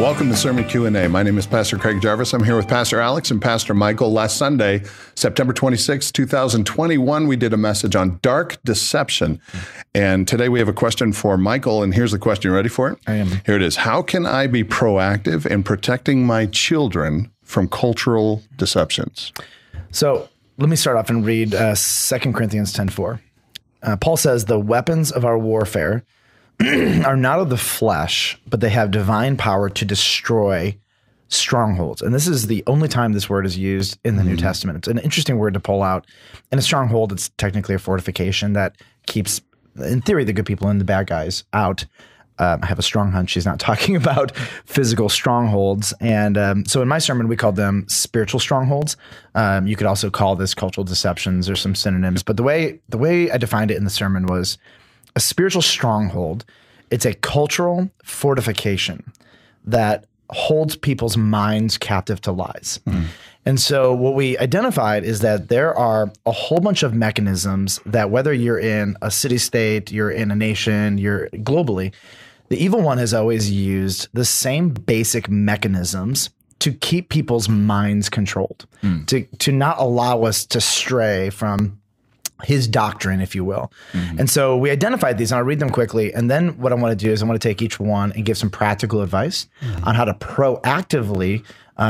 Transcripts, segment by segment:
Welcome to Sermon Q&A. My name is Pastor Craig Jarvis. I'm here with Pastor Alex and Pastor Michael. Last Sunday, September 26, 2021, we did a message on dark deception. And today we have a question for Michael, and here's the question. You ready for it? I am. Here it is. How can I be proactive in protecting my children from cultural deceptions? So let me start off and read 2 Corinthians 10:4. Paul says, the weapons of our warfare are not of the flesh, but they have divine power to destroy strongholds. And this is the only time this word is used in the New Testament. It's an interesting word to pull out. In a stronghold, it's technically a fortification that keeps, in theory, the good people and the bad guys out. I have a strong hunch she's not talking about physical strongholds. And so in my sermon, we called them spiritual strongholds. You could also call this cultural deceptions or some synonyms. But the way I defined it in the sermon was a spiritual stronghold. It's a cultural fortification that holds people's minds captive to lies. Mm. And so what we identified is that there are a whole bunch of mechanisms that whether you're in a city state, you're in a nation, you're globally, the evil one has always used the same basic mechanisms to keep people's minds controlled, to not allow us to stray from his doctrine, if you will. Mm-hmm. And so we identified these, and I'll read them quickly. And then what I want to do is I want to take each one and give some practical advice on how to proactively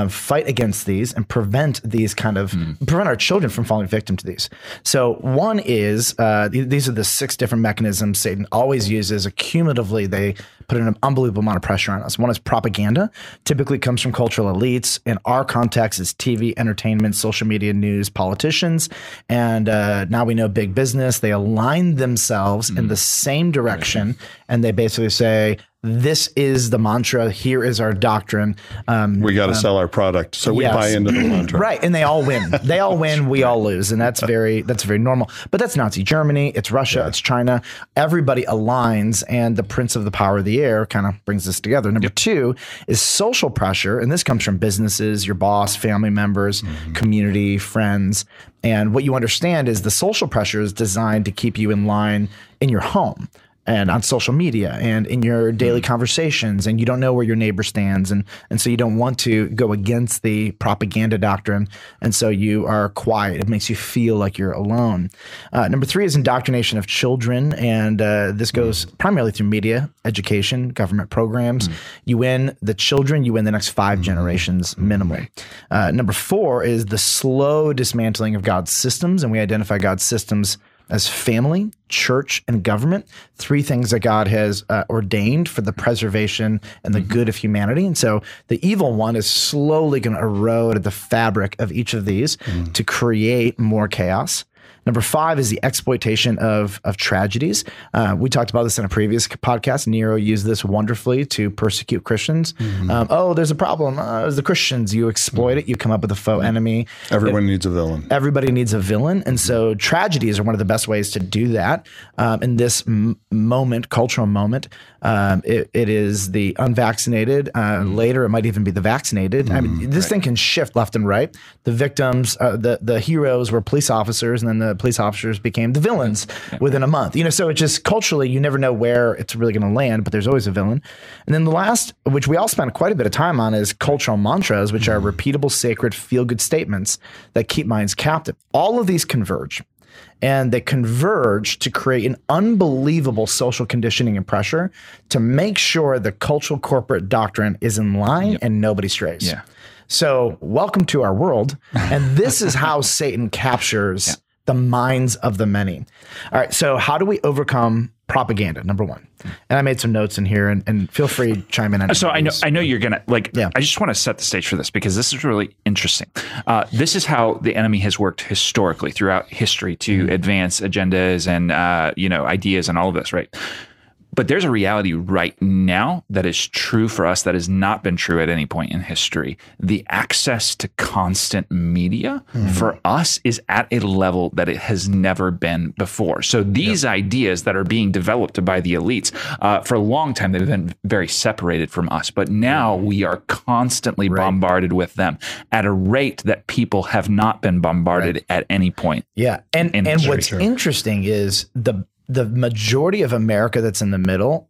fight against these and prevent these kind of, prevent our children from falling victim to these. So one is, these are the 6 different mechanisms Satan always uses. Accumulatively, they put an unbelievable amount of pressure on us. One is propaganda, typically comes from cultural elites. In our context, it's TV, entertainment, social media, news, politicians. And now we know big business. They align themselves in the same direction. Right. And they basically say, this is the mantra. Here is our doctrine. We got to sell our product, so we buy into the mantra, right? And they all win. They all win. We all lose, and that's very normal. But that's Nazi Germany. It's Russia. Yeah. It's China. Everybody aligns, and the prince of the power of the air kind of brings this together. Number 2 is social pressure, and this comes from businesses, your boss, family members, community, friends. And what you understand is the social pressure is designed to keep you in line in your home and on social media and in your daily conversations, and you don't know where your neighbor stands. And so you don't want to go against the propaganda doctrine. And so you are quiet. It makes you feel like you're alone. Number 3 is indoctrination of children. And this goes primarily through media, education, government programs. You win the children, you win the next 5 generations minimally. Number 4 is the slow dismantling of God's systems. And we identify God's systems as family, church, and government, 3 things that God has ordained for the preservation and the good of humanity. And so the evil one is slowly going to erode the fabric of each of these to create more chaos. Number 5 is the exploitation of tragedies. We talked about this in a previous podcast. Nero used this wonderfully to persecute Christians. There's a problem. As the Christians, you exploit it. You come up with a faux enemy. Everyone needs a villain. Everybody needs a villain. And so tragedies are one of the best ways to do that. In this moment, cultural moment, it is the unvaccinated. Later, it might even be the vaccinated. I mean, this thing can shift left and right. The victims, the heroes were police officers, and then the police officers became the villains within a month. You know, so it just culturally, you never know where it's really going to land, but there's always a villain. And then the last, which we all spend quite a bit of time on, is cultural mantras, which are repeatable, sacred, feel-good statements that keep minds captive. All of these converge, and they converge to create an unbelievable social conditioning and pressure to make sure the cultural corporate doctrine is in line and nobody strays. Yeah. So welcome to our world. And this is how Satan captures the minds of the many. All right, so how do we overcome propaganda? Number 1. And I made some notes in here, and feel free to chime in. So I know you're going to, I just want to set the stage for this because this is really interesting. This is how the enemy has worked historically throughout history to advance agendas and, ideas and all of this, right? But there's a reality right now that is true for us that has not been true at any point in history. The access to constant media for us is at a level that it has never been before. So these ideas that are being developed by the elites, for a long time, they've been very separated from us. But now we are constantly bombarded with them at a rate that people have not been bombarded at any point. Yeah. And what's interesting is the the majority of America that's in the middle,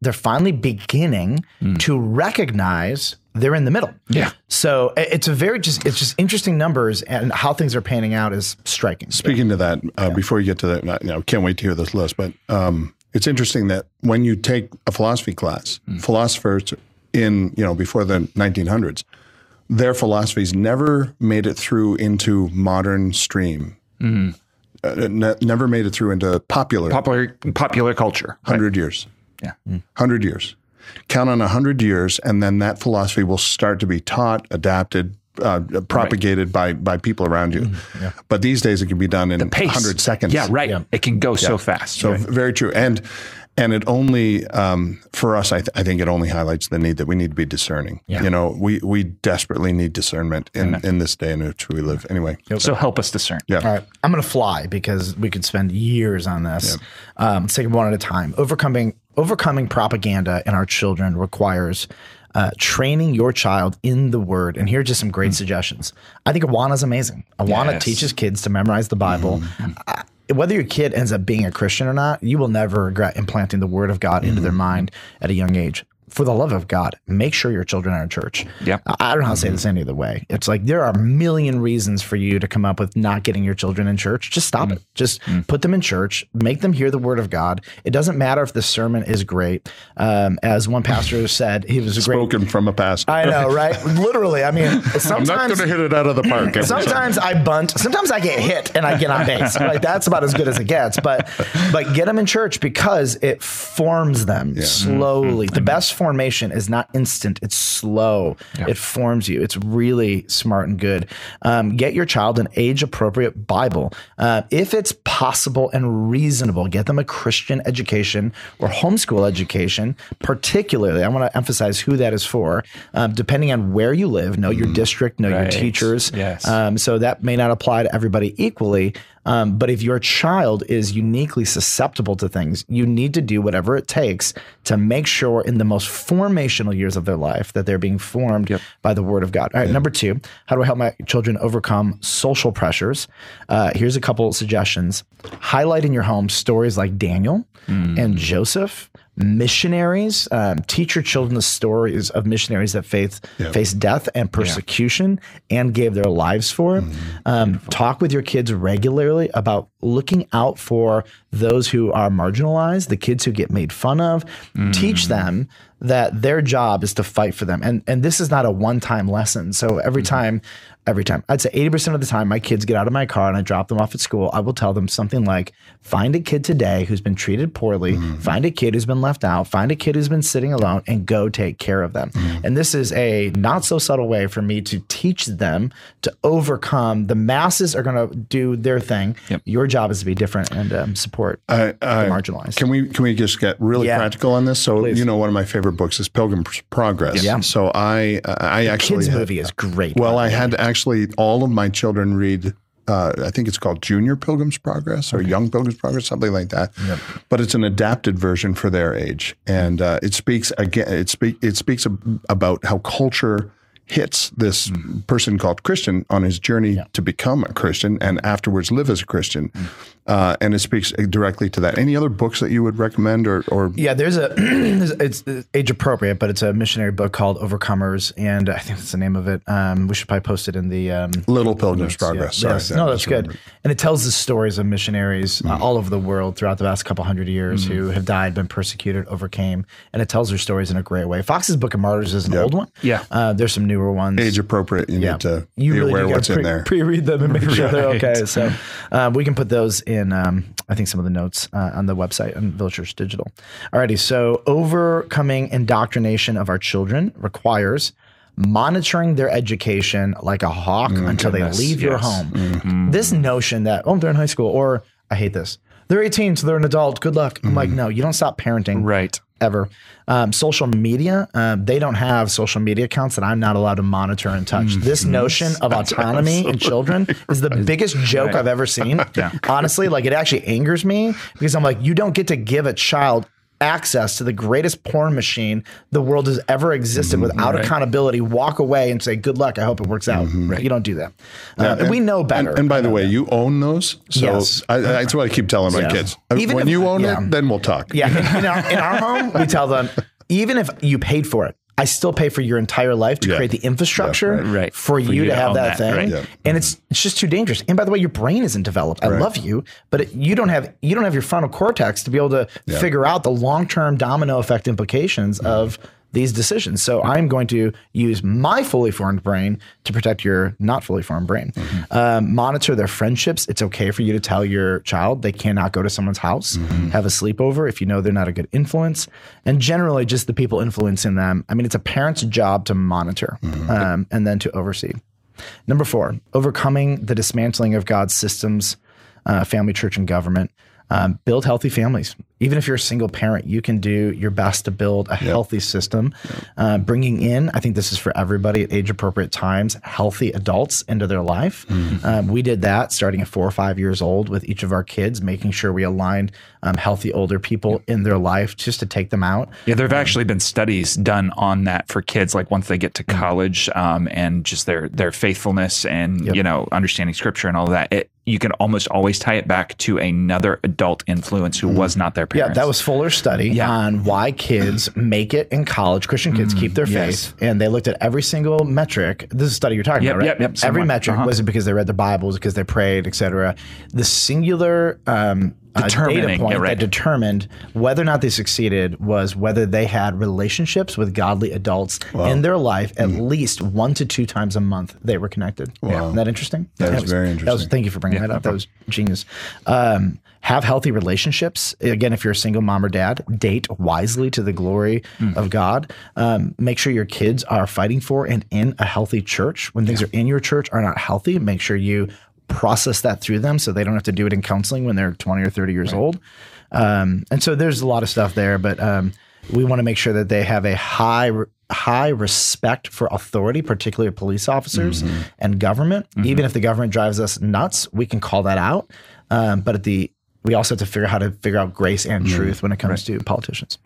they're finally beginning to recognize they're in the middle. Yeah. So it's just interesting numbers, and how things are panning out is striking. Speaking to that, before you get to that, I can't wait to hear this list, but it's interesting that when you take a philosophy class, philosophers in, before the 1900s, their philosophies never made it through into modern stream. Mm-hmm. Never made it through into popular culture. 100 years. Yeah. 100 years. Count on 100 years, and then that philosophy will start to be taught, adapted, propagated by people around you. Mm-hmm. Yeah. But these days it can be done in 100 seconds. Yeah, right. Yeah. It can go so fast. So very true. And it only, for us, I think it only highlights the need that we need to be discerning. Yeah. We desperately need discernment in this day in which we live. Anyway. So help us discern. Yeah. All right. I'm going to fly because we could spend years on this. Yeah. Let's take it one at a time. Overcoming propaganda in our children requires training your child in the Word. And here are just some great suggestions. I think Awana is amazing. Awana teaches kids to memorize the Bible. Mm-hmm. Whether your kid ends up being a Christian or not, you will never regret implanting the Word of God into their mind at a young age. For the love of God, make sure your children are in church. Yeah. I don't know how to say this any other way. It's like there are a million reasons for you to come up with not getting your children in church. Just stop it. Just put them in church. Make them hear the Word of God. It doesn't matter if the sermon is great. As one pastor said, he was spoken from a pastor. I know, right? Literally. I mean, sometimes I'm not going to hit it out of the park. Sometimes I bunt. Sometimes I get hit and I get on base. Like that's about as good as it gets. But get them in church because it forms them slowly. The best formation is not instant. It's slow. Yeah. It forms you. It's really smart and good. Get your child an age-appropriate Bible. If it's possible and reasonable, get them a Christian education or homeschool education, particularly. I want to emphasize who that is for. Depending on where you live, know your district, know your teachers. Yes. So that may not apply to everybody equally. But if your child is uniquely susceptible to things, you need to do whatever it takes to make sure in the most formational years of their life that they're being formed by the Word of God. All right, number two, how do I help my children overcome social pressures? Here's a couple suggestions. Highlight in your home stories like Daniel and Joseph. Missionaries, teach your children the stories of missionaries that faced death and persecution and gave their lives for it. Talk with your kids regularly about looking out for those who are marginalized, the kids who get made fun of. Teach them that their job is to fight for them. And this is not a one-time lesson. So every time, I'd say 80% of the time my kids get out of my car and I drop them off at school, I will tell them something like, find a kid today who's been treated poorly, find a kid who's been left out, find a kid who's been sitting alone, and go take care of them. And this is a not so subtle way for me to teach them to overcome. The masses are going to do their thing. Yep. Your job is to be different and support the marginalized. Can we just get really practical on this? So, please. One of my favorite books is Pilgrim's Progress. Yeah. So I actually... The kids' movie is great. Well, I had actually all of my children read, I think it's called Junior Pilgrim's Progress or Young Pilgrim's Progress, something like that. Yep. But it's an adapted version for their age. And it speaks about how culture hits this person called Christian on his journey to become a Christian and afterwards live as a Christian. And it speaks directly to that. Any other books that you would recommend or? Yeah, there's it's age appropriate, but it's a missionary book called Overcomers. And I think that's the name of it. We should probably post it in the Little Pilgrim's Progress. Yeah. Sorry, no, that's good. And it tells the stories of missionaries all over the world throughout the last couple hundred years who have died, been persecuted, overcame. And it tells their stories in a great way. Fox's Book of Martyrs is an old one. Yeah. There's some newer ones. Age appropriate. You need to you be really aware what's in there. Pre-read them and make sure they're okay. So we can put those in, I think, some of the notes on the website on Village Church Digital. Alrighty. So overcoming indoctrination of our children requires monitoring their education like a hawk until they leave your home. Mm-hmm. This notion that, they're in high school, or I hate this, they're 18, so they're an adult. Good luck. I'm like, no, you don't stop parenting. Right. Ever. Social media, they don't have social media accounts that I'm not allowed to monitor and touch. This notion of autonomy in children is the biggest joke I've ever seen. Honestly, it actually angers me because I'm like, you don't get to give a child access to the greatest porn machine the world has ever existed without accountability, walk away and say, good luck, I hope it works out. You don't do that. And we know better. And by the way, you own those. So that's what I keep telling my kids. Even when you own them, then we'll talk. Yeah. In our home, we tell them, even if you paid for it, I still pay for your entire life to create the infrastructure for you to have that thing. Right? Yeah. And it's just too dangerous. And by the way, your brain isn't developed. I love you, but you don't have your frontal cortex to be able to figure out the long-term domino effect implications of these decisions. So I'm going to use my fully formed brain to protect your not fully formed brain. Monitor their friendships. It's okay for you to tell your child they cannot go to someone's house, have a sleepover if you know they're not a good influence. And generally just the people influencing them. I mean, it's a parent's job to monitor and then to oversee. Number 4, overcoming the dismantling of God's systems, family, church, and government. Build healthy families. Even if you're a single parent, you can do your best to build a healthy system. Bringing in, I think this is for everybody at age-appropriate times, healthy adults into their life. We did that starting at 4 or 5 years old with each of our kids, making sure we aligned healthy older people in their life just to take them out. Yeah, there have actually been studies done on that for kids, like once they get to college and just their faithfulness and you know, understanding scripture and all that. You can almost always tie it back to another adult influence who was not their parents. Yeah, that was Fuller's study on why kids make it in college. Christian kids keep their faith. And they looked at every single metric. This is a study you're talking about, right? Every metric. Was it because they read the Bible? Was it because they prayed, et cetera? The singular data point that determined whether or not they succeeded was whether they had relationships with godly adults in their life at least 1 to 2 times a month they were connected. Wow. Yeah. Isn't that interesting? That was very interesting. Thank you for bringing that up. That was genius. Have healthy relationships. Again, if you're a single mom or dad, date wisely to the glory of God. Make sure your kids are fighting for and in a healthy church. When things are in your church are not healthy, make sure you process that through them so they don't have to do it in counseling when they're 20 or 30 years old. And so there's a lot of stuff there, but we want to make sure that they have a high respect for authority, particularly police officers and government. Even if the government drives us nuts, we can call that out. But we also have to figure out grace and truth when it comes to politicians.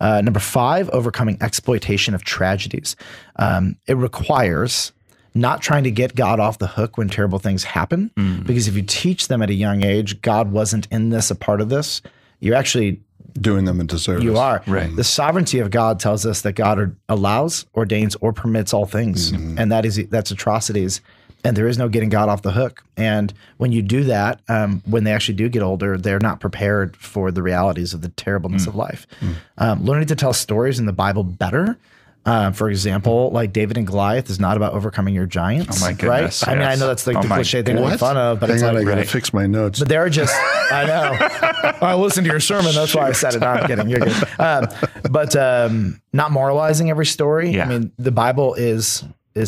Number 5, overcoming exploitation of tragedies. It requires not trying to get God off the hook when terrible things happen, because if you teach them at a young age, God wasn't in this, a part of this, you're actually doing them into service. You are. Right. The sovereignty of God tells us that God allows, ordains, or permits all things, and that's atrocities. And there is no getting God off the hook. And when you do that, when they actually do get older, they're not prepared for the realities of the terribleness of life. Learning to tell stories in the Bible better. For example, like David and Goliath is not about overcoming your giants, right? Yes. I mean, I know that's like the cliche thing to make fun of, but it's like, I gotta fix my notes. But they're just, I know. I listened to your sermon. That's why I said it. No, I'm kidding. You're good. But not moralizing every story. Yeah. I mean, the Bible is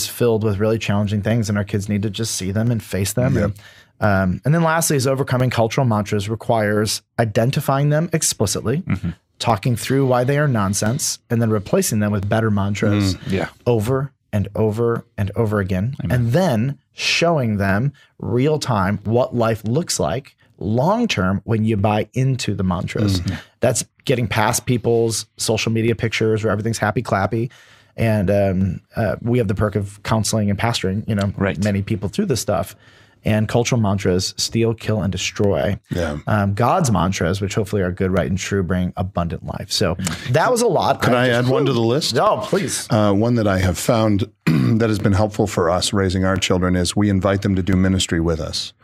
filled with really challenging things, and our kids need to just see them and face them. Yep. And then lastly is overcoming cultural mantras requires identifying them explicitly, talking through why they are nonsense, and then replacing them with better mantras over and over and over again. Amen. And then showing them real time what life looks like long term when you buy into the mantras. That's getting past people's social media pictures where everything's happy clappy. And we have the perk of counseling and pastoring, many people through this stuff. And cultural mantras, steal, kill, and destroy. Yeah. God's mantras, which hopefully are good, right, and true, bring abundant life. So that was a lot. Could I add one to the list? No, please. One that I have found that has been helpful for us raising our children is we invite them to do ministry with us.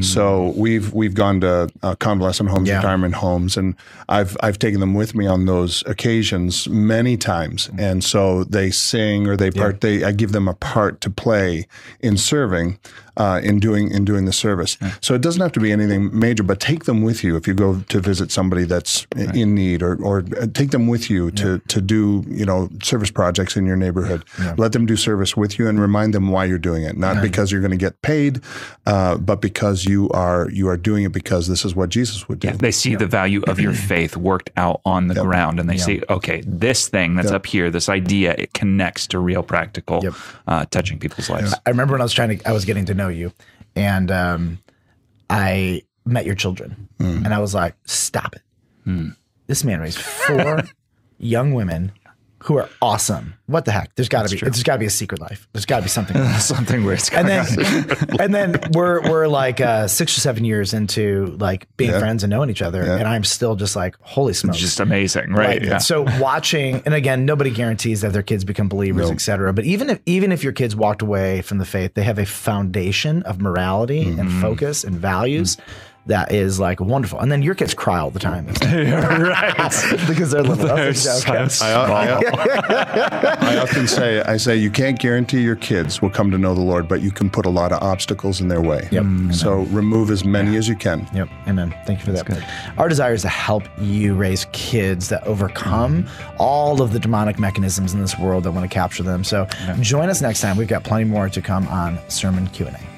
So we've gone to convalescent homes, retirement homes, and I've taken them with me on those occasions many times. And so they sing or they part. I give them a part to play in serving, in doing the service. So it doesn't have to be anything major, but take them with you if you go to visit somebody that's in need, or take them with you to do service projects in your neighborhood. Yeah. Let them do service with you and remind them why you're doing it, not because you're going to get paid, but because you are doing it because this is what Jesus would do. Yeah, they see the value of your faith worked out on the ground, and they see, okay, this thing that's up here, this idea, it connects to real practical, touching people's lives. I remember when I was getting to know you, and I met your children, and I was like, stop it. This man raised four young women who are awesome. What the heck? There's gotta be a secret life. There's gotta be something, something weird. And then we're like 6 or 7 years into like being friends and knowing each other. Yeah. And I'm still just like, holy smokes. It's just amazing. Right. Like, yeah. So watching, and again, nobody guarantees that their kids become believers, et cetera. But even if your kids walked away from the faith, they have a foundation of morality and focus and values that is like wonderful. And then your kids cry all the time. Right. Because they're little. I often say, you can't guarantee your kids will come to know the Lord, but you can put a lot of obstacles in their way. Yep. So remove as many as you can. Yep. Amen. Thank you for that. Good. Our desire is to help you raise kids that overcome all of the demonic mechanisms in this world that want to capture them. So join us next time. We've got plenty more to come on Sermon Q&A.